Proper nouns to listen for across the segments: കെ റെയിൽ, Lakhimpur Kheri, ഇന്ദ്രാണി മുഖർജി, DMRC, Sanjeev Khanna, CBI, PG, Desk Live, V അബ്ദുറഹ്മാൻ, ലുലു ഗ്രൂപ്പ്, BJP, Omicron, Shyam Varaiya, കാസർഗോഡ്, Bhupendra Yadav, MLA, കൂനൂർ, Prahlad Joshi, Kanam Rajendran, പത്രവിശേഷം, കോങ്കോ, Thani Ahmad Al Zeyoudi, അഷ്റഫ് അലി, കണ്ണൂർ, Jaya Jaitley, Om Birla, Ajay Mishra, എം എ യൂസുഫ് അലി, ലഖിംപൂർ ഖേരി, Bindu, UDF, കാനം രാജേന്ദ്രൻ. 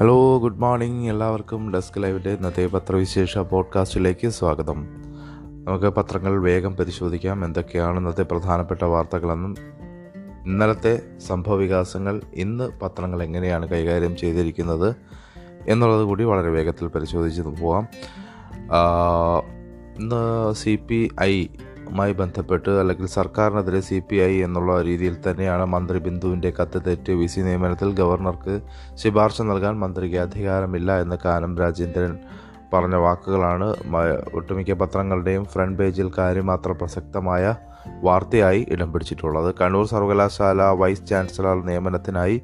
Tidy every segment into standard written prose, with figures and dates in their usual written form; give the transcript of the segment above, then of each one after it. Hello, good morning. എല്ലാവർക്കും desk ലൈവിൻ്റെ ഇന്നത്തെ പത്രവിശേഷ പോഡ്കാസ്റ്റിലേക്ക് സ്വാഗതം. നമുക്ക് പത്രങ്ങൾ വേഗം പരിശോധിക്കാം, എന്തൊക്കെയാണ് ഇന്നത്തെ പ്രധാനപ്പെട്ട വാർത്തകളെന്നും ഇന്നലത്തെ സംഭവവികാസങ്ങൾ ഇന്ന് പത്രങ്ങൾ എങ്ങനെയാണ് കൈകാര്യം ചെയ്തിരിക്കുന്നത് എന്നുള്ളത് കൂടി വളരെ വേഗത്തിൽ പരിശോധിച്ച് പോവാം. ഇന്ന് CPI മായി ബന്ധപ്പെട്ട് അല്ലെങ്കിൽ സർക്കാരിനെതിരെ CPI എന്നുള്ള രീതിയിൽ തന്നെയാണ് മന്ത്രി ബിന്ദുവിൻ്റെ കത്ത് തെറ്റ്. VC നിയമനത്തിൽ ഗവർണർക്ക് ശുപാർശ നൽകാൻ മന്ത്രിക്ക് അധികാരമില്ല എന്ന് കാനം രാജേന്ദ്രൻ പറഞ്ഞ വാക്കുകളാണ് ഒട്ടുമിക്ക പത്രങ്ങളുടെയും ഫ്രണ്ട് പേജിൽ കാര്യമാത്ര പ്രസക്തമായ വാർത്തയായി ഇടം പിടിച്ചിട്ടുള്ളത്. കണ്ണൂർ സർവകലാശാല വൈസ് ചാൻസലർ നിയമനത്തിനായി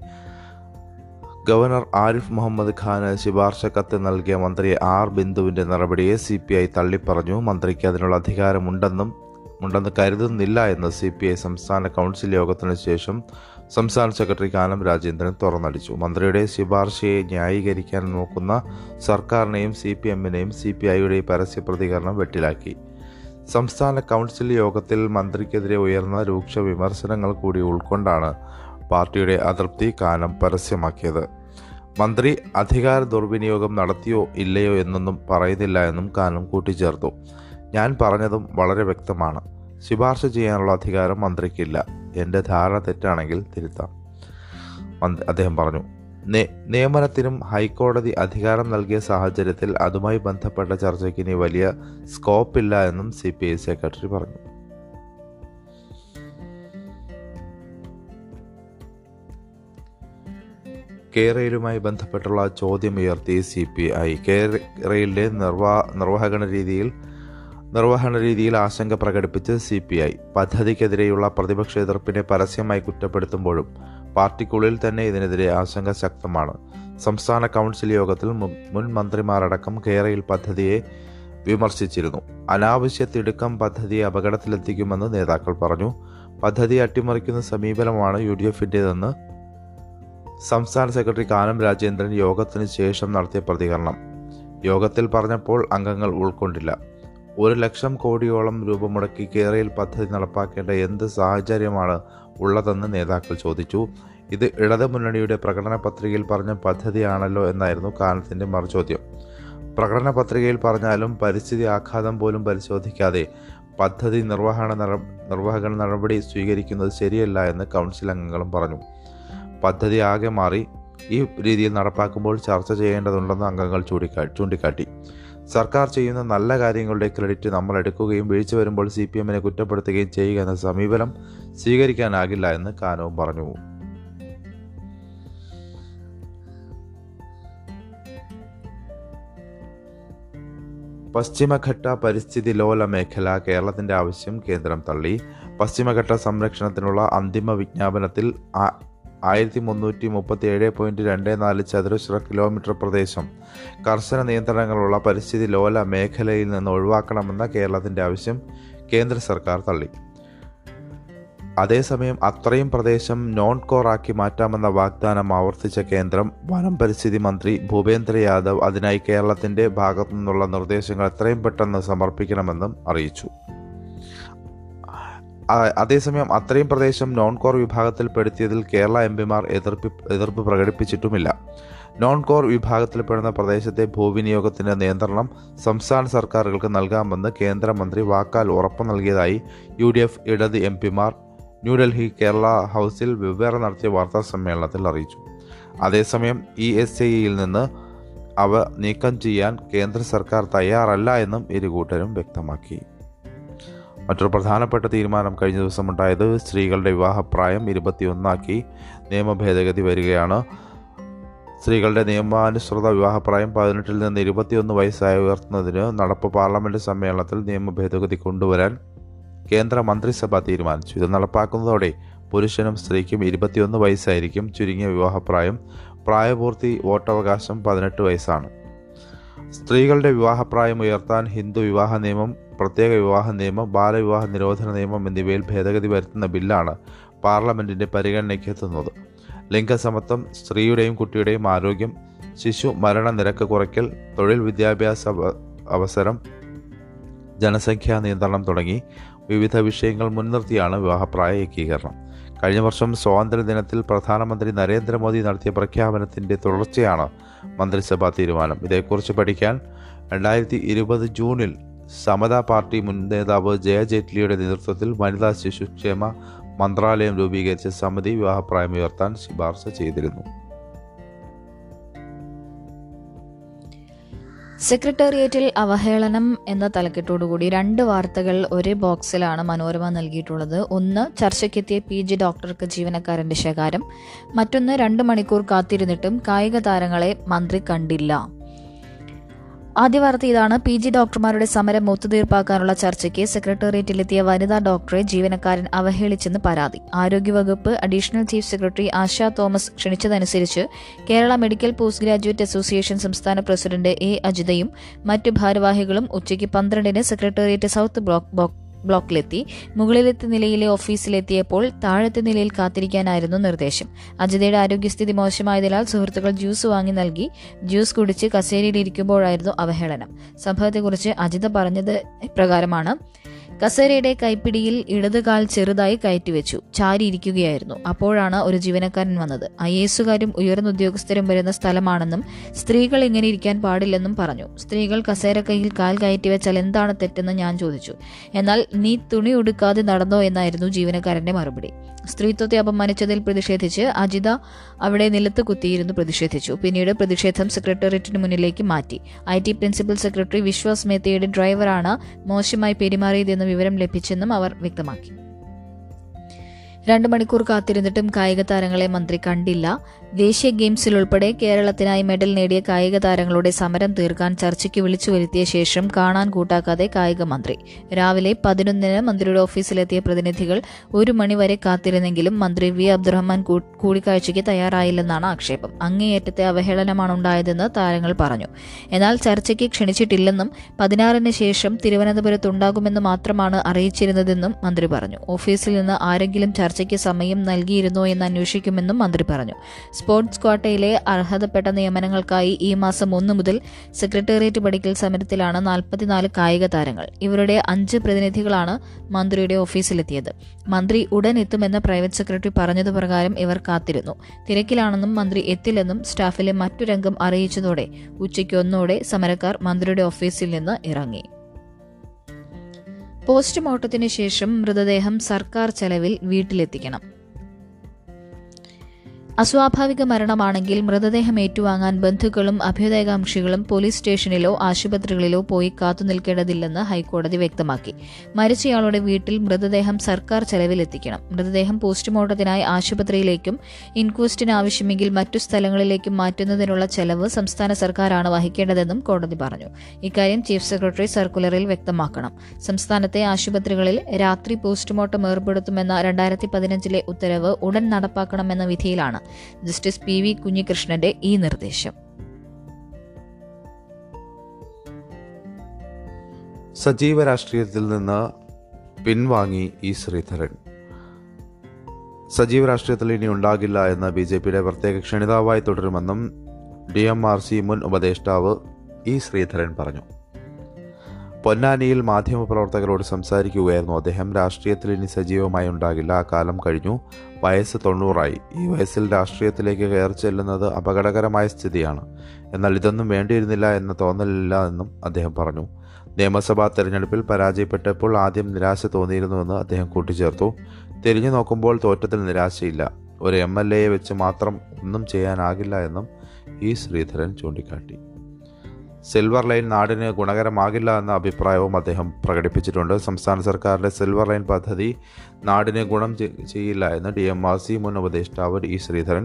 ഗവർണർ ആരിഫ് മുഹമ്മദ് ഖാന് ശുപാർശ കത്ത് നൽകിയ മന്ത്രി ആർ ബിന്ദുവിൻ്റെ നടപടിയെ CPI തള്ളിപ്പറഞ്ഞു. മന്ത്രിക്ക് അതിനുള്ള അധികാരമുണ്ടെന്ന് കരുതുന്നില്ല എന്ന് CPI സംസ്ഥാന കൗൺസിൽ യോഗത്തിന് ശേഷം സംസ്ഥാന സെക്രട്ടറി കാനം രാജേന്ദ്രൻ തുറന്നടിച്ചു. മന്ത്രിയുടെ ശുപാർശയെ ന്യായീകരിക്കാൻ നോക്കുന്ന സർക്കാരിനെയും CPM-നെയും CPI-യുടെ പരസ്യ പ്രതികരണം വെട്ടിലാക്കി. സംസ്ഥാന കൗൺസിൽ യോഗത്തിൽ മന്ത്രിക്കെതിരെ ഉയർന്ന രൂക്ഷ വിമർശനങ്ങൾ കൂടി ഉൾക്കൊണ്ടാണ് പാർട്ടിയുടെ അതൃപ്തി കാനം പരസ്യമാക്കിയത്. മന്ത്രി അധികാര ദുർവിനിയോഗം നടത്തിയോ ഇല്ലയോ എന്നൊന്നും പറയുന്നില്ല എന്നും കാനം കൂട്ടിച്ചേർത്തു. ഞാൻ പറഞ്ഞതും വളരെ വ്യക്തമാണ്. ശുപാർശ ചെയ്യാനുള്ള അധികാരം മന്ത്രിക്കില്ല. എൻ്റെ ധാരണ തെറ്റാണെങ്കിൽ തിരുത്താം, അദ്ദേഹം പറഞ്ഞു. നിയമനത്തിനും ഹൈക്കോടതി അധികാരം നൽകിയ സാഹചര്യത്തിൽ അതുമായി ബന്ധപ്പെട്ട ചർച്ചയ്ക്ക് ഇനി വലിയ സ്കോപ്പ് ഇല്ല എന്നും CPI സെക്രട്ടറി പറഞ്ഞു. കെ റെയിലുമായി ബന്ധപ്പെട്ടുള്ള ചോദ്യം ഉയർത്തി CPI. കെ റെയിലിൻ്റെ നിർവഹണ രീതിയിൽ ആശങ്ക പ്രകടിപ്പിച്ച് CPI. പദ്ധതിക്കെതിരെയുള്ള പ്രതിപക്ഷ എതിർപ്പിനെ പരസ്യമായി കുറ്റപ്പെടുത്തുമ്പോഴും പാർട്ടിക്കുള്ളിൽ തന്നെ ഇതിനെതിരെ ആശങ്ക ശക്തമാണ്. സംസ്ഥാന കൗൺസിൽ യോഗത്തിൽ മുൻ മന്ത്രിമാരടക്കം കെ റെയിൽ പദ്ധതിയെ വിമർശിച്ചിരുന്നു. അനാവശ്യ തിടുക്കം പദ്ധതിയെ അപകടത്തിലെത്തിക്കുമെന്ന് നേതാക്കൾ പറഞ്ഞു. പദ്ധതി അട്ടിമറിക്കുന്ന സമീപനമാണ് UDF-ൻ്റേതെന്ന് സംസ്ഥാന സെക്രട്ടറി കാനം രാജേന്ദ്രൻ യോഗത്തിന് ശേഷം നടത്തിയ പ്രതികരണം യോഗത്തിൽ പറഞ്ഞപ്പോൾ അംഗങ്ങൾ ഉൾക്കൊണ്ടില്ല. 1,00,000 കോടിയോളം രൂപ മുടക്കി കേരളയിൽ പദ്ധതി നടപ്പാക്കേണ്ട എന്ത് സാഹചര്യമാണ് ഉള്ളതെന്ന് നേതാക്കൾ ചോദിച്ചു. ഇത് ഇടതുമുന്നണിയുടെ പ്രകടന പത്രികയിൽ പറഞ്ഞ പദ്ധതിയാണല്ലോ എന്നായിരുന്നു കാനത്തിൻ്റെ മറുചോദ്യം. പ്രകടന പത്രികയിൽ പറഞ്ഞാലും പരിസ്ഥിതി ആഘാതം പോലും പരിശോധിക്കാതെ പദ്ധതി നിർവഹണ നടപടി സ്വീകരിക്കുന്നത് ശരിയല്ല എന്ന് കൗൺസിൽ അംഗങ്ങളും പറഞ്ഞു. പദ്ധതി ആകെ മാറി. ഈ രീതിയിൽ നടപ്പാക്കുമ്പോൾ ചർച്ച ചെയ്യേണ്ടതുണ്ടെന്ന് അംഗങ്ങൾ ചൂണ്ടിക്കാട്ടി. സർക്കാർ ചെയ്യുന്ന നല്ല കാര്യങ്ങളുടെ ക്രെഡിറ്റ് നമ്മൾ എടുക്കുകയും വീഴ്ച വരുമ്പോൾ CPM-നെ കുറ്റപ്പെടുത്തുകയും ചെയ്യുക എന്ന സമീപനം സ്വീകരിക്കാനാകില്ല എന്ന് കാനവും പറഞ്ഞു. പശ്ചിമഘട്ട പരിസ്ഥിതി ലോല മേഖല കേരളത്തിൻ്റെ ആവശ്യം കേന്ദ്രം തള്ളി. പശ്ചിമഘട്ട സംരക്ഷണത്തിനുള്ള അന്തിമ വിജ്ഞാപനത്തിൽ 1337.24 ചതുരശ്ര കിലോമീറ്റർ പ്രദേശം കർശന നിയന്ത്രണങ്ങളുള്ള പരിസ്ഥിതി ലോല മേഖലയിൽ നിന്ന് ഒഴിവാക്കണമെന്ന കേരളത്തിൻ്റെ ആവശ്യം കേന്ദ്ര സർക്കാർ തള്ളി. അതേസമയം അത്രയും പ്രദേശം നോൺ കോറാക്കി മാറ്റാമെന്ന വാഗ്ദാനം ആവർത്തിച്ച കേന്ദ്രം വനം പരിസ്ഥിതി മന്ത്രി ഭൂപേന്ദ്ര യാദവ് അതിനായി കേരളത്തിൻ്റെ ഭാഗത്തു നിന്നുള്ള നിർദ്ദേശങ്ങൾ എത്രയും പെട്ടെന്ന് സമർപ്പിക്കണമെന്നും അറിയിച്ചു. അതേസമയം അത്രയും പ്രദേശം നോൺ കോർ വിഭാഗത്തിൽപ്പെടുത്തിയതിൽ കേരള MP-മാർ എതിർപ്പ് പ്രകടിപ്പിച്ചിട്ടുമില്ല. നോൺ കോർ വിഭാഗത്തിൽപ്പെടുന്ന പ്രദേശത്തെ ഭൂവിനിയോഗത്തിൻ്റെ നിയന്ത്രണം സംസ്ഥാന സർക്കാരുകൾക്ക് നൽകാമെന്ന് കേന്ദ്രമന്ത്രി വാക്കാൽ ഉറപ്പ് നൽകിയതായി UDF ഇടത് MP-മാർ ന്യൂഡൽഹി കേരള ഹൗസിൽ വെവ്വേറെ നടത്തിയ വാർത്താ സമ്മേളനത്തിൽ അറിയിച്ചു. അതേസമയം ESIയിൽ നിന്ന് അവ നീക്കം ചെയ്യാൻ കേന്ദ്ര സർക്കാർ തയ്യാറല്ല എന്നും ഇരുകൂട്ടരും വ്യക്തമാക്കി. മറ്റൊരു പ്രധാനപ്പെട്ട തീരുമാനം കഴിഞ്ഞ ദിവസമുണ്ടായത് സ്ത്രീകളുടെ വിവാഹപ്രായം 21 ആക്കി നിയമ ഭേദഗതി വരികയാണ്. സ്ത്രീകളുടെ നിയമാനുസൃത വിവാഹപ്രായം 18-ൽ നിന്ന് 21 വയസ്സായി ഉയർത്തുന്നതിന് നടപ്പ് പാർലമെൻറ് സമ്മേളനത്തിൽ നിയമ ഭേദഗതി കൊണ്ടുവരാൻ കേന്ദ്ര മന്ത്രിസഭ തീരുമാനിച്ചു. ഇത് നടപ്പാക്കുന്നതോടെ പുരുഷനും സ്ത്രീക്കും 21 വയസ്സായിരിക്കും ചുരുങ്ങിയ വിവാഹപ്രായം. പ്രായപൂർത്തി വോട്ടവകാശം 18 വയസ്സാണ്. സ്ത്രീകളുടെ വിവാഹപ്രായം ഉയർത്താൻ ഹിന്ദു വിവാഹ നിയമം, പ്രത്യേക വിവാഹ നിയമം, ബാലവിവാഹ നിരോധന നിയമം എന്നിവയിൽ ഭേദഗതി വരുത്തുന്ന ബില്ലാണ് പാർലമെൻറ്റിൻ്റെ പരിഗണനയ്ക്ക് എത്തുന്നത്. ലിംഗസമത്വം, സ്ത്രീയുടെയും കുട്ടിയുടെയും ആരോഗ്യം, ശിശു മരണനിരക്ക് കുറയ്ക്കൽ, തൊഴിൽ വിദ്യാഭ്യാസ അവസരം, ജനസംഖ്യാ നിയന്ത്രണം തുടങ്ങി വിവിധ വിഷയങ്ങൾ മുൻനിർത്തിയാണ് വിവാഹപ്രായ ഏകീകരണം. കഴിഞ്ഞ വർഷം സ്വാതന്ത്ര്യദിനത്തിൽ പ്രധാനമന്ത്രി നരേന്ദ്രമോദി നടത്തിയ പ്രഖ്യാപനത്തിൻ്റെ തുടർച്ചയാണ് മന്ത്രിസഭാ തീരുമാനം. ഇതേക്കുറിച്ച് പഠിക്കാൻ 2020 ജൂണിൽ സമതാ പാർട്ടി മുൻ നേതാവ് ജയ ജെയ്റ്റ്ലിയുടെ നേതൃത്വത്തിൽ വനിതാ ശിശുക്ഷേമ മന്ത്രാലയം രൂപീകരിച്ച സമിതി വിവാഹപ്രായം ഉയർത്താൻ ശുപാർശ ചെയ്തിരുന്നു. സെക്രട്ടേറിയറ്റിൽ അവഹേളനം എന്ന തലക്കെട്ടോടുകൂടി 2 വാർത്തകൾ ഒരേ ബോക്സിലാണ് മനോരമ നൽകിയിട്ടുള്ളത്. ഒന്ന്, ചർച്ചയ്ക്കെത്തിയ PG ഡോക്ടർക്ക് ജീവനക്കാരൻ്റെ ശകാരം. മറ്റൊന്ന്, 2 മണിക്കൂർ കാത്തിരുന്നിട്ടും കായിക താരങ്ങളെ മന്ത്രി കണ്ടില്ല. ആദ്യ വാർത്ത ഇതാണ്. PG ഡോക്ടർമാരുടെ സമരം ഒത്തുതീർപ്പാക്കാനുള്ള ചർച്ചയ്ക്ക് സെക്രട്ടേറിയറ്റിലെത്തിയ വനിതാ ഡോക്ടറെ ജീവനക്കാരൻ അവഹേളിച്ചെന്ന് പരാതി. ആരോഗ്യവകുപ്പ് additional chief secretary Asha Thomas ക്ഷണിച്ചതനുസരിച്ച് Kerala medical post graduate association സംസ്ഥാന പ്രസിഡന്റ് A അജിതയും മറ്റു ഭാരവാഹികളും ഉച്ചയ്ക്ക് 12-ന് സെക്രട്ടേറിയറ്റ് സൌത്ത് ബ്ലോക്കിലെത്തി. മുകളിലത്തെ നിലയിലെ ഓഫീസിലെത്തിയപ്പോൾ താഴത്തെ നിലയിൽ കാത്തിരിക്കാനായിരുന്നു നിർദ്ദേശം. അജിതയുടെ ആരോഗ്യസ്ഥിതി മോശമായതിനാൽ സുഹൃത്തുക്കൾ ജ്യൂസ് വാങ്ങി നൽകി. ജ്യൂസ് കുടിച്ച് കസേരയിലിരിക്കുമ്പോഴായിരുന്നു അവഹേളനം. സംഭവത്തെക്കുറിച്ച് അജിത പറഞ്ഞത് ഇപ്രകാരമാണ്: കസേരയുടെ കൈപ്പിടിയിൽ ഇടതുകാൽ ചെറുതായി കയറ്റിവെച്ചു, ചാരിയിരിക്കുകയായിരുന്നു. അപ്പോഴാണ് ഒരു ജീവനക്കാരൻ വന്നത്. IAS-കാരും ഉയർന്ന ഉദ്യോഗസ്ഥരും വരുന്ന സ്ഥലമാണെന്നും സ്ത്രീകൾ ഇങ്ങനെ ഇരിക്കാൻ പാടില്ലെന്നും പറഞ്ഞു. സ്ത്രീകൾ കസേര കൈയിൽ കാൽ കയറ്റിവെച്ചാൽ എന്താണ് തെറ്റെന്ന് ഞാൻ ചോദിച്ചു. എന്നാൽ നീ തുണി ഉടുക്കാതെ നടന്നോ എന്നായിരുന്നു ജീവനക്കാരന്റെ മറുപടി. സ്ത്രീത്വത്തെ അപമാനിച്ചതിൽ പ്രതിഷേധിച്ച് അജിത അവിടെ നിലത്ത് കുത്തിയിരുന്നു പ്രതിഷേധിച്ചു. പിന്നീട് പ്രതിഷേധം സെക്രട്ടേറിയറ്റിന് മുന്നിലേക്ക് മാറ്റി. IT പ്രിൻസിപ്പൽ സെക്രട്ടറി വിശ്വാസ് മേത്തയുടെ ഡ്രൈവറാണ് മോശമായി പെരുമാറിയതെന്ന് വിവരം ലഭിച്ചെന്നും അവർ വ്യക്തമാക്കി. 2 മണിക്കൂർ കാത്തിരുന്നിട്ടും കായിക താരങ്ങളെ മന്ത്രി കണ്ടില്ല. ദേശീയ ഗെയിംസിൽ ഉൾപ്പെടെ കേരളത്തിനായി മെഡൽ നേടിയ കായിക താരങ്ങളുടെ സമരം തീർക്കാൻ ചർച്ചയ്ക്ക് വിളിച്ചു വരുത്തിയ ശേഷം കാണാൻ കൂട്ടാക്കാതെ കായിക മന്ത്രി. രാവിലെ 11-ന് മന്ത്രിയുടെ ഓഫീസിലെത്തിയ പ്രതിനിധികൾ 1 മണിവരെ കാത്തിരുന്നെങ്കിലും മന്ത്രി V അബ്ദുറഹ്മാൻ കൂടിക്കാഴ്ചയ്ക്ക് തയ്യാറായില്ലെന്നാണ് ആക്ഷേപം. അങ്ങേയറ്റത്തെ അവഹേളനമാണ് ഉണ്ടായതെന്ന് താരങ്ങൾ പറഞ്ഞു. എന്നാൽ ചർച്ചയ്ക്ക് ക്ഷണിച്ചിട്ടില്ലെന്നും 16-ന് ശേഷം തിരുവനന്തപുരത്തുണ്ടാകുമെന്ന് മാത്രമാണ് അറിയിച്ചിരുന്നതെന്നും മന്ത്രി പറഞ്ഞു. ഓഫീസിൽ നിന്ന് ആരെങ്കിലും ചർച്ചയ്ക്ക് സമയം നൽകിയിരുന്നോ എന്ന് അന്വേഷിക്കുമെന്നും മന്ത്രി പറഞ്ഞു. സ്പോർട്സ് ക്വാട്ടയിലെ അർഹതപ്പെട്ട നിയമനങ്ങൾക്കായി ഈ മാസം 1 മുതൽ സെക്രട്ടേറിയറ്റ് പടിക്കൽ സമരത്തിലാണ് 44 കായിക താരങ്ങൾ. ഇവരുടെ 5 പ്രതിനിധികളാണ് മന്ത്രിയുടെ ഓഫീസിലെത്തിയത്. മന്ത്രി ഉടൻ എത്തുമെന്ന പ്രൈവറ്റ് സെക്രട്ടറി പറഞ്ഞത് പ്രകാരം ഇവർ കാത്തിരുന്നു. തിരക്കിലാണെന്നും മന്ത്രി എത്തില്ലെന്നും സ്റ്റാഫിലെ മറ്റു രംഗം അറിയിച്ചതോടെ 1:00 സമരക്കാർ മന്ത്രിയുടെ ഓഫീസിൽ നിന്ന് ഇറങ്ങി. പോസ്റ്റ്മോർട്ടത്തിന് ശേഷം മൃതദേഹം സർക്കാർ ചെലവിൽ വീട്ടിലെത്തിക്കണം. അസ്വാഭാവിക മരണമാണെങ്കിൽ മൃതദേഹം ഏറ്റുവാങ്ങാൻ ബന്ധുക്കളും അഭ്യുദയകാംക്ഷികളും പോലീസ് സ്റ്റേഷനിലോ ആശുപത്രികളിലോ പോയി കാത്തുനിൽക്കേണ്ടതില്ലെന്ന് ഹൈക്കോടതി വ്യക്തമാക്കി. മരിച്ചയാളുടെ വീട്ടിൽ മൃതദേഹം സർക്കാർ ചെലവിലെത്തിക്കണം. മൃതദേഹം പോസ്റ്റ്മോർട്ടത്തിനായി ആശുപത്രിയിലേക്കും ഇൻക്വസ്റ്റിന് ആവശ്യമെങ്കിൽ മറ്റു സ്ഥലങ്ങളിലേക്കും മാറ്റുന്നതിനുള്ള ചെലവ് സംസ്ഥാന സർക്കാരാണ് വഹിക്കേണ്ടതെന്നും കോടതി പറഞ്ഞു. ഇക്കാര്യം ചീഫ് സെക്രട്ടറി സർക്കുലറിൽ വ്യക്തമാക്കണം. സംസ്ഥാനത്തെ ആശുപത്രികളിൽ രാത്രി പോസ്റ്റ്മോർട്ടം ഏർപ്പെടുത്തുമെന്ന 2015-ലെ ഉത്തരവ് ഉടൻ നടപ്പാക്കണമെന്ന വിധിയിലാണ് ജസ്റ്റിസ് PV കുഞ്ഞികൃഷ്ണന്റെ ഈ നിർദ്ദേശം. സജീവ രാഷ്ട്രീയത്തിൽ നിന്ന് പിൻവാങ്ങി E ശ്രീധരൻ. സജീവ രാഷ്ട്രീയത്തിൽ ഇനി ഉണ്ടാകില്ല എന്ന BJPയുടെ പ്രത്യേക ക്ഷണിതാവായി തുടരുമെന്നും DMRC മുൻ ഉപദേഷ്ടാവ് E ശ്രീധരൻ പറഞ്ഞു. പൊന്നാനിയിൽ മാധ്യമപ്രവർത്തകരോട് സംസാരിക്കുകയായിരുന്നു അദ്ദേഹം. രാഷ്ട്രീയത്തിൽ ഇനി സജീവമായി ഉണ്ടാകില്ല, ആ കാലം കഴിഞ്ഞു, വയസ്സ് 90 ആയി. ഈ വയസ്സിൽ രാഷ്ട്രീയത്തിലേക്ക് കയറി ചെല്ലുന്നത് അപകടകരമായ സ്ഥിതിയാണ്. എന്നാൽ ഇതൊന്നും വേണ്ടിയിരുന്നില്ല എന്ന തോന്നലില്ല എന്നും അദ്ദേഹം പറഞ്ഞു. നിയമസഭാ തെരഞ്ഞെടുപ്പിൽ പരാജയപ്പെട്ടപ്പോൾ ആദ്യം നിരാശ തോന്നിയിരുന്നുവെന്ന് അദ്ദേഹം കൂട്ടിച്ചേർത്തു. തിരിഞ്ഞു നോക്കുമ്പോൾ തോറ്റത്തിൽ നിരാശയില്ല, ഒരു MLA വെച്ച് മാത്രം ഒന്നും ചെയ്യാനാകില്ല എന്നും E ശ്രീധരൻ ചൂണ്ടിക്കാട്ടി. സിൽവർ ലൈൻ നാടിന് ഗുണകരമാകില്ല എന്ന അഭിപ്രായവും അദ്ദേഹം പ്രകടിപ്പിച്ചിട്ടുണ്ട്. സംസ്ഥാന സർക്കാരിൻ്റെ സിൽവർ ലൈൻ പദ്ധതി നാടിന് ഗുണം ചെയ്യില്ല എന്ന് DMRC മുൻ ഉപദേഷ്ടാവ് E ശ്രീധരൻ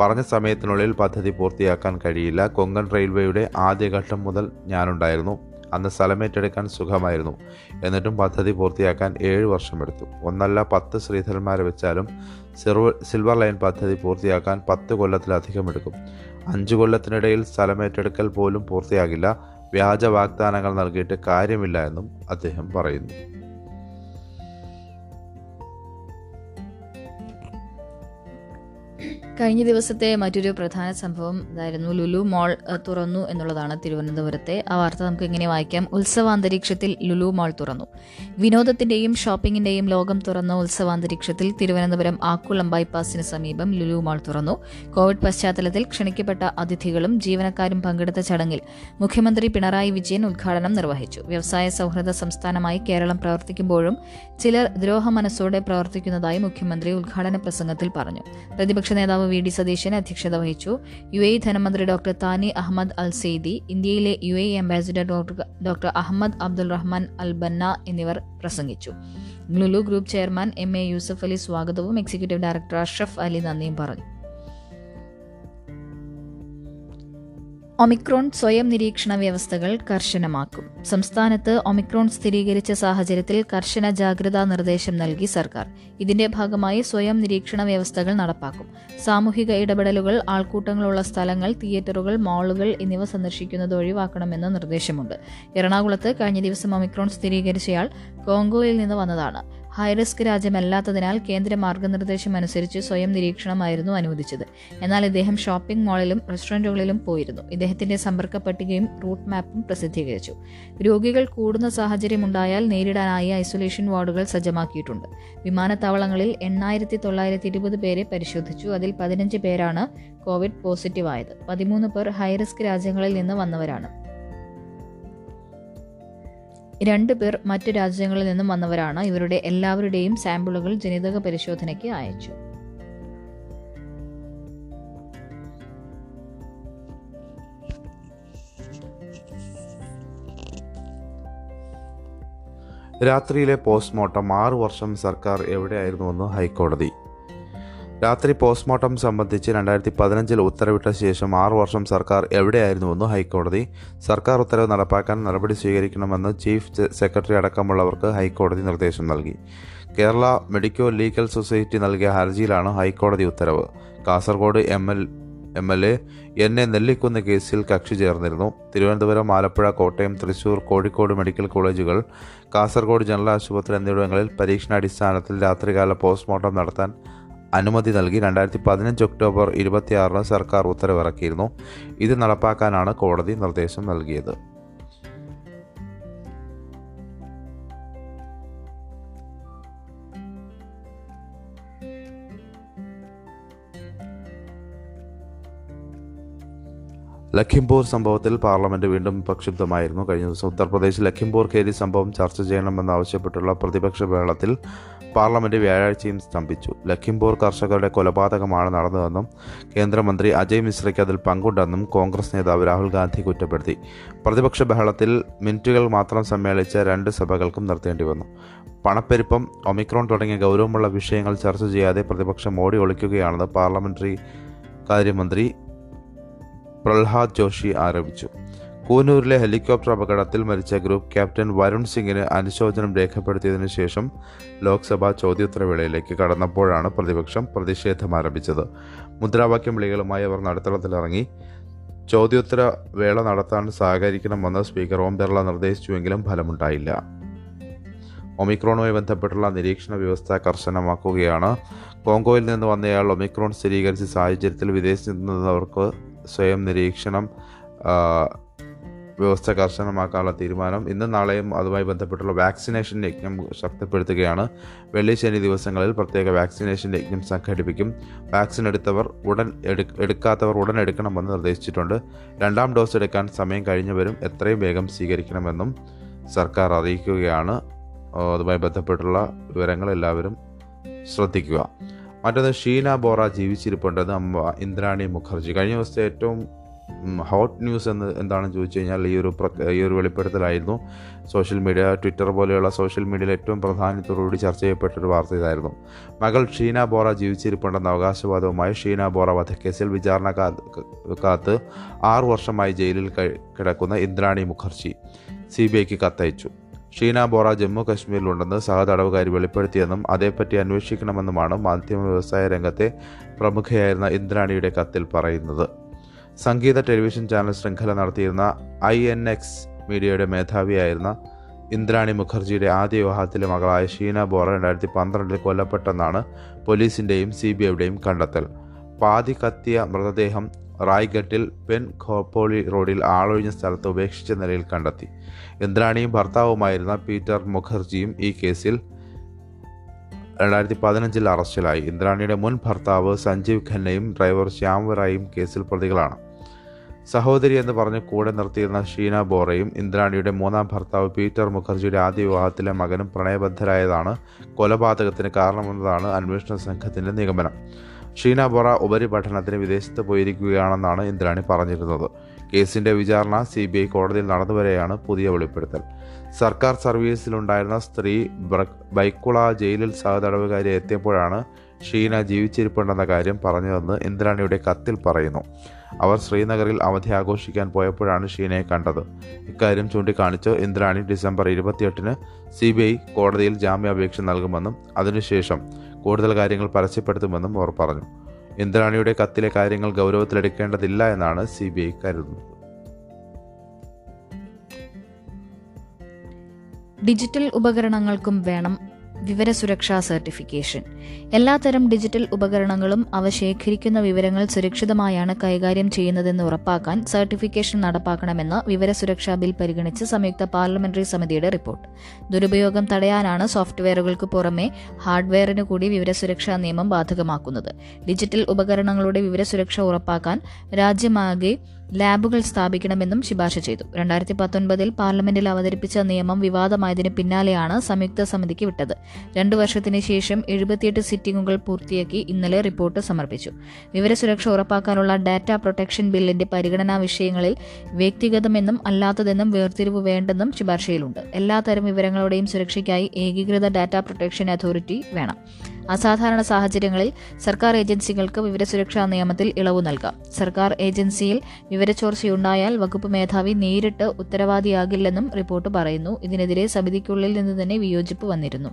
പറഞ്ഞ സമയത്തിനുള്ളിൽ പദ്ധതി പൂർത്തിയാക്കാൻ കഴിയില്ല. കൊങ്കൺ റെയിൽവേയുടെ ആദ്യഘട്ടം മുതൽ ഞാനുണ്ടായിരുന്നു. അന്ന് സ്ഥലമേറ്റെടുക്കാൻ സുഖമായിരുന്നു. എന്നിട്ടും പദ്ധതി പൂർത്തിയാക്കാൻ 7 വർഷമെടുത്തു. 1 അല്ല 10 ശ്രീധരന്മാരെ വെച്ചാലും സിൽവർ ലൈൻ പദ്ധതി പൂർത്തിയാക്കാൻ 10 കൊല്ലത്തിലധികം എടുക്കും. 5 കൊല്ലത്തിനിടയിൽ സ്ഥലമേറ്റെടുക്കൽ പോലും പൂർത്തിയാകില്ല. വ്യാജ വാഗ്ദാനങ്ങൾ നൽകിയിട്ട് കാര്യമില്ല എന്നും അദ്ദേഹം പറയുന്നു. കഴിഞ്ഞ ദിവസത്തെ മറ്റൊരു പ്രധാന സംഭവം ഇതായിരുന്നു, ലുലു മോൾ തുറന്നു എന്നുള്ളതാണ് തിരുവനന്തപുരത്തെ ആ വാർത്ത. നമുക്ക് എങ്ങനെ വായിക്കാം? ഉത്സവാന്തരീക്ഷത്തിൽ ലുലു മോൾ തുറന്നു. വിനോദത്തിൻ്റെയും ഷോപ്പിങ്ങിൻ്റെയും ലോകം തുറന്ന ഉത്സവാന്തരീക്ഷത്തിൽ തിരുവനന്തപുരം ആക്കുളം ബൈപ്പാസിന് സമീപം ലുലു മോൾ തുറന്നു. കോവിഡ് പശ്ചാത്തലത്തിൽ ക്ഷണിക്കപ്പെട്ട അതിഥികളും ജീവനക്കാരും പങ്കെടുത്ത ചടങ്ങിൽ മുഖ്യമന്ത്രി പിണറായി വിജയൻ ഉദ്ഘാടനം നിർവഹിച്ചു. വ്യവസായ സൗഹൃദ സംസ്ഥാനമായി കേരളം പ്രവർത്തിക്കുമ്പോഴും ചിലർ ദ്രോഹ മനസ്സോടെ പ്രവർത്തിക്കുന്നതായി മുഖ്യമന്ത്രി ഉദ്ഘാടന പ്രസംഗത്തിൽ പറഞ്ഞു. പ്രതിപക്ഷ നേതാവ് വി ഡി സതീശൻ അധ്യക്ഷത വഹിച്ചു. യു എ ധനമന്ത്രി doctor Thani Ahmed Al Zaidi, ഇന്ത്യയിലെ U A ambassador doctor Ahmed Abdulrahman Al Banna എന്നിവർ പ്രസംഗിച്ചു. ലുലു ഗ്രൂപ്പ് chairman എം എ യൂസുഫ് അലി സ്വാഗതവും എക്സിക്യൂട്ടീവ് ഡയറക്ടർ അഷ്റഫ് അലി നന്ദിയും പറഞ്ഞു. ഒമിക്രോൺ സ്വയം നിരീക്ഷണ വ്യവസ്ഥകൾ കർശനമാക്കും. സംസ്ഥാനത്ത് ഒമിക്രോൺ സ്ഥിരീകരിച്ച സാഹചര്യത്തിൽ കർശന ജാഗ്രതാ നിർദ്ദേശം നൽകി സർക്കാർ. ഇതിന്റെ ഭാഗമായി സ്വയം നിരീക്ഷണ വ്യവസ്ഥകൾ നടപ്പാക്കും. സാമൂഹിക ഇടപെടലുകൾ, ആൾക്കൂട്ടങ്ങളുള്ള സ്ഥലങ്ങൾ, തിയേറ്ററുകൾ, മാളുകൾ എന്നിവ സന്ദർശിക്കുന്നത് ഒഴിവാക്കണമെന്ന് നിർദ്ദേശമുണ്ട്. എറണാകുളത്ത് കഴിഞ്ഞ ദിവസം ഒമിക്രോൺ സ്ഥിരീകരിച്ചയാൾ കോങ്കോയിൽ നിന്ന് വന്നതാണ്. ഹൈറിസ്ക് രാജ്യമല്ലാത്തതിനാൽ കേന്ദ്ര മാർഗ്ഗനിർദ്ദേശം അനുസരിച്ച് സ്വയം നിരീക്ഷണമായിരുന്നു അനുവദിച്ചത്. എന്നാൽ ഇദ്ദേഹം ഷോപ്പിംഗ് മാളിലും റെസ്റ്റോറൻറ്റുകളിലും പോയിരുന്നു. ഇദ്ദേഹത്തിന്റെ സമ്പർക്ക പട്ടികയും റൂട്ട് മാപ്പും പ്രസിദ്ധീകരിച്ചു. രോഗികൾ കൂടുന്ന സാഹചര്യമുണ്ടായാൽ നേരിടാനായി ഐസൊലേഷൻ വാർഡുകൾ സജ്ജമാക്കിയിട്ടുണ്ട്. വിമാനത്താവളങ്ങളിൽ 8,920 പേരെ പരിശോധിച്ചു. അതിൽ 15 പേരാണ് കോവിഡ് പോസിറ്റീവായത്. 13 പേർ ഹൈറിസ്ക് രാജ്യങ്ങളിൽ നിന്ന് വന്നവരാണ്. 2 പേർ മറ്റു രാജ്യങ്ങളിൽ നിന്നും വന്നവരാണ്. ഇവരുടെ എല്ലാവരുടെയും സാമ്പിളുകൾ ജനിതക പരിശോധനയ്ക്ക് അയച്ചു. രാത്രിയിലെ പോസ്റ്റ്മോർട്ടം 6 വർഷം സർക്കാർ എവിടെയായിരുന്നുവെന്ന് ഹൈക്കോടതി. രാത്രി പോസ്റ്റ്മോർട്ടം സംബന്ധിച്ച് 2015 ഉത്തരവിട്ട ശേഷം 6 വർഷം സർക്കാർ എവിടെയായിരുന്നുവെന്ന് ഹൈക്കോടതി. സർക്കാർ ഉത്തരവ് നടപ്പാക്കാൻ നടപടി സ്വീകരിക്കണമെന്ന് ചീഫ് സെക്രട്ടറി അടക്കമുള്ളവർക്ക് ഹൈക്കോടതി നിർദ്ദേശം നൽകി. കേരള മെഡിക്കോ ലീഗൽ സൊസൈറ്റി നൽകിയ ഹർജിയിലാണ് ഹൈക്കോടതി ഉത്തരവ്. കാസർഗോഡ് എം എൽ എ എന്നെ നെല്ലിക്കുന്ന കേസിൽ കക്ഷി ചേർന്നിരുന്നു. തിരുവനന്തപുരം, ആലപ്പുഴ, കോട്ടയം, തൃശൂർ, കോഴിക്കോട് മെഡിക്കൽ കോളേജുകൾ, കാസർഗോഡ് ജനറൽ ആശുപത്രി എന്നിവിടങ്ങളിൽ പരീക്ഷണാടിസ്ഥാനത്തിൽ രാത്രികാല പോസ്റ്റ്മോർട്ടം നടത്താൻ അനുമതി നൽകി 2015 ഒക്ടോബർ 26-ന് സർക്കാർ ഉത്തരവിറക്കിയിരുന്നു. ഇത് നടപ്പാക്കാനാണ് കോടതി നിർദ്ദേശം നൽകിയത്. ലഖിംപൂർ സംഭവത്തിൽ പാർലമെൻറ്റ് വീണ്ടും പ്രക്ഷുബ്ധമായിരുന്നു. കഴിഞ്ഞ ദിവസം ഉത്തർപ്രദേശിൽ ലഖിംപൂർ ഖേരി സംഭവം ചർച്ച ചെയ്യണമെന്നാവശ്യപ്പെട്ടുള്ള പ്രതിപക്ഷ ബഹളത്തിൽ പാർലമെൻറ്റ് വ്യാഴാഴ്ചയും സ്തംഭിച്ചു. ലഖിംപൂർ കർഷകരുടെ കൊലപാതകമാണ് നടന്നതെന്നും കേന്ദ്രമന്ത്രി അജയ് മിശ്രയ്ക്ക് അതിൽ പങ്കുണ്ടെന്നും കോൺഗ്രസ് നേതാവ് രാഹുൽ ഗാന്ധി കുറ്റപ്പെടുത്തി. പ്രതിപക്ഷ ബഹളത്തിൽ മിനിറ്റുകൾ മാത്രം സമ്മേളിച്ച 2 സഭകൾക്കും നിർത്തേണ്ടി വന്നു. പണപ്പെരുപ്പം, ഒമിക്രോൺ തുടങ്ങിയ ഗൗരവമുള്ള വിഷയങ്ങൾ ചർച്ച ചെയ്യാതെ പ്രതിപക്ഷം ഓടി ഒളിക്കുകയാണെന്ന് പാർലമെൻ്ററി കാര്യമന്ത്രി പ്രഹ്ലാദ് ജോഷി ആരോപിച്ചു. കൂനൂരിലെ ഹെലികോപ്റ്റർ അപകടത്തിൽ മരിച്ച ഗ്രൂപ്പ് ക്യാപ്റ്റൻ വരുൺ സിംഗിന് അനുശോചനം രേഖപ്പെടുത്തിയതിനു ശേഷം ലോക്സഭ ചോദ്യോത്തരവേളയിലേക്ക് കടന്നപ്പോഴാണ് പ്രതിപക്ഷം പ്രതിഷേധം ആരംഭിച്ചത്. മുദ്രാവാക്യം വിളികളുമായി അവർ നടുത്തളത്തിലിറങ്ങി. ചോദ്യോത്തര വേള നടത്താൻ സഹകരിക്കണമെന്ന് സ്പീക്കർ ഓം ബിർള നിർദ്ദേശിച്ചുവെങ്കിലും ഫലമുണ്ടായില്ല. ഒമിക്രോണുമായി ബന്ധപ്പെട്ടുള്ള നിരീക്ഷണ വ്യവസ്ഥ കർശനമാക്കുകയാണ്. കോങ്കോയിൽ നിന്ന് വന്നയാൾ ഒമിക്രോൺ സ്ഥിരീകരിച്ച സാഹചര്യത്തിൽ വിദേശത്ത് നിന്നവർക്ക് സ്വയം നിരീക്ഷണം വ്യവസ്ഥ കർശനമാക്കാനുള്ള തീരുമാനം. ഇന്നും നാളെയും അതുമായി ബന്ധപ്പെട്ടുള്ള വാക്സിനേഷൻ യജ്ഞം ശക്തിപ്പെടുത്തുകയാണ്. വെള്ളി, ശനി ദിവസങ്ങളിൽ പ്രത്യേക വാക്സിനേഷൻ യജ്ഞം സംഘടിപ്പിക്കും. വാക്സിൻ എടുത്തവർ ഉടൻ എടുക്കാത്തവർ ഉടൻ എടുക്കണമെന്ന് നിർദ്ദേശിച്ചിട്ടുണ്ട്. 2ാം ഡോസ് എടുക്കാൻ സമയം കഴിഞ്ഞവരും എത്രയും വേഗം സ്വീകരിക്കണമെന്നും സർക്കാർ അറിയിക്കുകയാണ്. അതുമായി ബന്ധപ്പെട്ടുള്ള വിവരങ്ങൾ എല്ലാവരും ശ്രദ്ധിക്കുക. മറ്റൊന്ന്, ഷീന ബോറ ജീവിച്ചിരിപ്പുണ്ടെന്ന് അമ്മ ഇന്ദ്രാണി മുഖർജി. കഴിഞ്ഞ ദിവസത്തെ ഏറ്റവും ഹോട്ട് ന്യൂസ് എന്താണെന്ന് ചോദിച്ചു കഴിഞ്ഞാൽ ഈ ഒരു വെളിപ്പെടുത്തലായിരുന്നു. സോഷ്യൽ മീഡിയ, ട്വിറ്റർ പോലെയുള്ള സോഷ്യൽ മീഡിയയിൽ ഏറ്റവും പ്രാധാന്യത്തോടുകൂടി ചർച്ച ചെയ്യപ്പെട്ടൊരു വാർത്ത ഇതായിരുന്നു. മകൾ ഷീന ബോറ ജീവിച്ചിരിപ്പുണ്ടെന്ന അവകാശവാദവുമായി ഷീന ബോറ വധക്കേസിൽ വിചാരണ കാത്ത് 6 വർഷമായി ജയിലിൽ കിടക്കുന്ന ഇന്ദ്രാണി മുഖർജി CBIക്ക് കത്തയച്ചു. ഷീന ബോറ ജമ്മു കാശ്മീരിലുണ്ടെന്ന് സഹതടവുകാരി വെളിപ്പെടുത്തിയെന്നും അതേപ്പറ്റി അന്വേഷിക്കണമെന്നുമാണ് മാധ്യമ വ്യവസായ രംഗത്തെ പ്രമുഖയായിരുന്ന ഇന്ദ്രാണിയുടെ കത്തിൽ പറയുന്നത്. സംഗീത ടെലിവിഷൻ ചാനൽ ശൃംഖല നടത്തിയിരുന്ന INX മീഡിയയുടെ മേധാവിയായിരുന്ന ഇന്ദ്രാണി മുഖർജിയുടെ ആദ്യ വിവാഹത്തിലെ മകളായ ഷീന ബോറ 2012-ൽ കൊല്ലപ്പെട്ടെന്നാണ് പോലീസിൻ്റെയും CBIയുടെയും കണ്ടെത്തൽ. പാതി കത്തിയ മൃതദേഹം റായ്ഗട്ടിൽ പെൻ ഖോപ്പോളി റോഡിൽ ആളൊഴിഞ്ഞ സ്ഥലത്ത് ഉപേക്ഷിച്ച നിലയിൽ കണ്ടെത്തി. ഇന്ദ്രാണിയും ഭർത്താവുമായിരുന്ന പീറ്റർ മുഖർജിയും ഈ കേസിൽ 2015 അറസ്റ്റിലായി. ഇന്ദ്രാണിയുടെ മുൻ ഭർത്താവ് സഞ്ജീവ് ഖന്നയും ഡ്രൈവർ ശ്യാംവറായും കേസിൽ പ്രതികളാണ്. സഹോദരി എന്ന് പറഞ്ഞ് കൂടെ നിർത്തിയിരുന്ന ഷീന ബോറയും ഇന്ദ്രാണിയുടെ മൂന്നാം ഭർത്താവ് പീറ്റർ മുഖർജിയുടെ ആദ്യ വിവാഹത്തിലെ മകനും പ്രണയബദ്ധരായതാണ് കൊലപാതകത്തിന് കാരണമെന്നതാണ് അന്വേഷണ സംഘത്തിൻ്റെ നിഗമനം. ഷീന ബോറ ഉപരിപഠനത്തിന് വിദേശത്ത് പോയിരിക്കുകയാണെന്നാണ് ഇന്ദ്രാണി പറഞ്ഞിരുന്നത്. കേസിൻ്റെ വിചാരണ CBI കോടതിയിൽ നടന്നുവരെയാണ് പുതിയ വെളിപ്പെടുത്തൽ. സർക്കാർ സർവീസിലുണ്ടായിരുന്ന സ്ത്രീ ബൈക്കുള ജയിലിൽ സഹതടവുകാരി എത്തിയപ്പോഴാണ് ഷീന ജീവിച്ചിരിപ്പുണ്ടെന്ന കാര്യം പറഞ്ഞതെന്ന് ഇന്ദ്രാണിയുടെ കത്തിൽ പറയുന്നു. അവർ ശ്രീനഗറിൽ അവധി ആഘോഷിക്കാൻ പോയപ്പോഴാണ് ഷീനയെ കണ്ടത്. ഇക്കാര്യം ചൂണ്ടിക്കാണിച്ച് ഇന്ദ്രാണി December 28 CBI കോടതിയിൽ ജാമ്യാപേക്ഷ നൽകുമെന്നും അതിനുശേഷം കൂടുതൽ കാര്യങ്ങൾ പരസ്യപ്പെടുത്തുമെന്നും അവർ പറഞ്ഞു. ഇന്ദ്രാണിയുടെ കത്തിലെ കാര്യങ്ങൾ ഗൗരവത്തിലെടുക്കേണ്ടതില്ല എന്നാണ് CBI കരുതുന്നത്. ഡിജിറ്റൽ ഉപകരണങ്ങൾക്കും വേണം വിവരസുരക്ഷാ സർട്ടിഫിക്കേഷൻ. എല്ലാത്തരം ഡിജിറ്റൽ ഉപകരണങ്ങളും അവ ശേഖരിക്കുന്ന വിവരങ്ങൾ സുരക്ഷിതമായാണ് കൈകാര്യം ചെയ്യുന്നതെന്ന് ഉറപ്പാക്കാൻ സർട്ടിഫിക്കേഷൻ നടപ്പാക്കണമെന്ന് വിവരസുരക്ഷാ ബിൽ പരിഗണിച്ച് സംയുക്ത പാർലമെന്ററി സമിതിയുടെ റിപ്പോർട്ട്. ദുരുപയോഗം തടയാനാണ് സോഫ്റ്റ്വെയറുകൾക്ക് പുറമെ ഹാർഡ്വെയറിന് കൂടി വിവരസുരക്ഷാ നിയമം ബാധകമാക്കുന്നത്. ഡിജിറ്റൽ ഉപകരണങ്ങളുടെ വിവരസുരക്ഷ ഉറപ്പാക്കാൻ രാജ്യമാകെ ലാബുകൾ സ്ഥാപിക്കണമെന്നും ശുപാർശ ചെയ്തു. 2019 പാർലമെന്റിൽ അവതരിപ്പിച്ച നിയമം വിവാദമായതിന് പിന്നാലെയാണ് സംയുക്ത സമിതിക്ക് വിട്ടത്. 2 വർഷത്തിന് ശേഷം 78 സിറ്റിംഗുകൾ പൂർത്തിയാക്കി ഇന്നലെ റിപ്പോർട്ട് സമർപ്പിച്ചു. വിവരസുരക്ഷ ഉറപ്പാക്കാനുള്ള ഡാറ്റ പ്രൊട്ടക്ഷൻ ബില്ലിന്റെ പരിഗണനാ വിഷയങ്ങളിൽ വ്യക്തിഗതമെന്നും അല്ലാത്തതെന്നും വേർതിരിവ് വേണ്ടെന്നും ശുപാർശയിലുണ്ട്. എല്ലാത്തരം വിവരങ്ങളുടെയും സുരക്ഷയ്ക്കായി ഏകീകൃത ഡാറ്റ പ്രൊട്ടക്ഷൻ അതോറിറ്റി വേണം. അസാധാരണ സാഹചര്യങ്ങളിൽ സർക്കാർ ഏജൻസികൾക്ക് വിവരസുരക്ഷാ നിയമത്തിൽ ഇളവ് നൽകാം. സർക്കാർ ഏജൻസിയിൽ വിവരച്ചോർച്ചയുണ്ടായാൽ വകുപ്പ് മേധാവി നേരിട്ട് ഉത്തരവാദിയാകില്ലെന്നും റിപ്പോർട്ട് പറയുന്നു. ഇതിനെതിരെ സമിതിക്കുള്ളിൽ നിന്ന് തന്നെ വിയോജിപ്പ് വന്നിരുന്നു.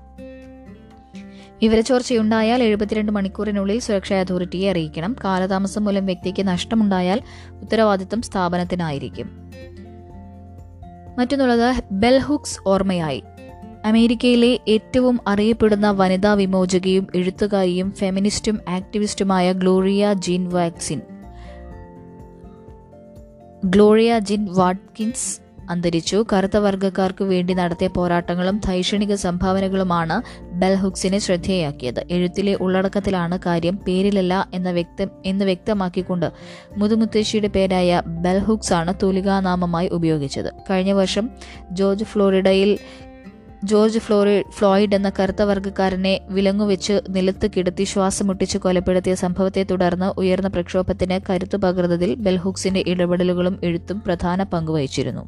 വിവരച്ചോർച്ചയുണ്ടായാൽ 72 മണിക്കൂറിനുള്ളിൽ സുരക്ഷാ അതോറിറ്റിയെ അറിയിക്കണം. കാലതാമസം മൂലം വ്യക്തിക്ക് നഷ്ടമുണ്ടായാൽ ഉത്തരവാദിത്തം സ്ഥാപനത്തിനായിരിക്കും. മറ്റൊന്നുള്ളത് ബെൽഹുക്സ് ഓർമ്മയായി. അമേരിക്കയിലെ ഏറ്റവും അറിയപ്പെടുന്ന വനിതാ വിമോചകയും എഴുത്തുകാരിയും ഫെമിനിസ്റ്റും ആക്ടിവിസ്റ്റുമായ ഗ്ലോറിയ ജിൻ വാട്കിൻസ് അന്തരിച്ചു. കറുത്ത വർഗ്ഗക്കാർക്ക് വേണ്ടി നടത്തിയ പോരാട്ടങ്ങളും ധൈഷണിക സംഭാവനകളുമാണ് ബെൽഹുക്സിനെ ശ്രദ്ധേയയാക്കിയത്. എഴുത്തിലെ ഉള്ളടക്കത്തിലാണ് കാര്യം, പേരിലല്ല എന്ന് വ്യക്തമാക്കിക്കൊണ്ട് മുതുമുത്തശ്ശിയുടെ പേരായ ബെൽഹുക്സ് ആണ് തൂലികാനാമമായി ഉപയോഗിച്ചത്. കഴിഞ്ഞ വർഷം ജോർജ് ഫ്ലോയിഡ് എന്ന കറുത്ത വർഗ്ഗക്കാരനെ വിലങ്ങുവെച്ച് നിലത്ത് കിടത്തി ശ്വാസം മുട്ടിച്ച് കൊലപ്പെടുത്തിയ സംഭവത്തെ തുടർന്ന് ഉയർന്ന പ്രക്ഷോഭത്തിന് കരുത്തു പകർന്നതിൽ ബെൽഹുക്സിന്റെ ഇടപെടലുകളും എഴുത്തും പ്രധാന പങ്കുവഹിച്ചിരുന്നു.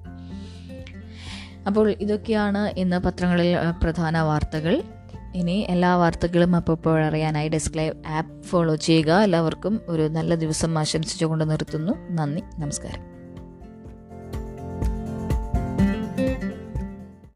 അപ്പോൾ ഇതൊക്കെയാണ് ഇന്ന് പത്രങ്ങളിൽ പ്രധാന വാർത്തകൾ. ഇനി എല്ലാ വാർത്തകളും അപ്പോഴറിയാനായി ഡെസ്ക് ലൈവ് ആപ്പ് ഫോളോ ചെയ്യുക. എല്ലാവർക്കും ഒരു നല്ല ദിവസം ആശംസിച്ചുകൊണ്ട് നിർത്തുന്നു. നന്ദി, നമസ്കാരം.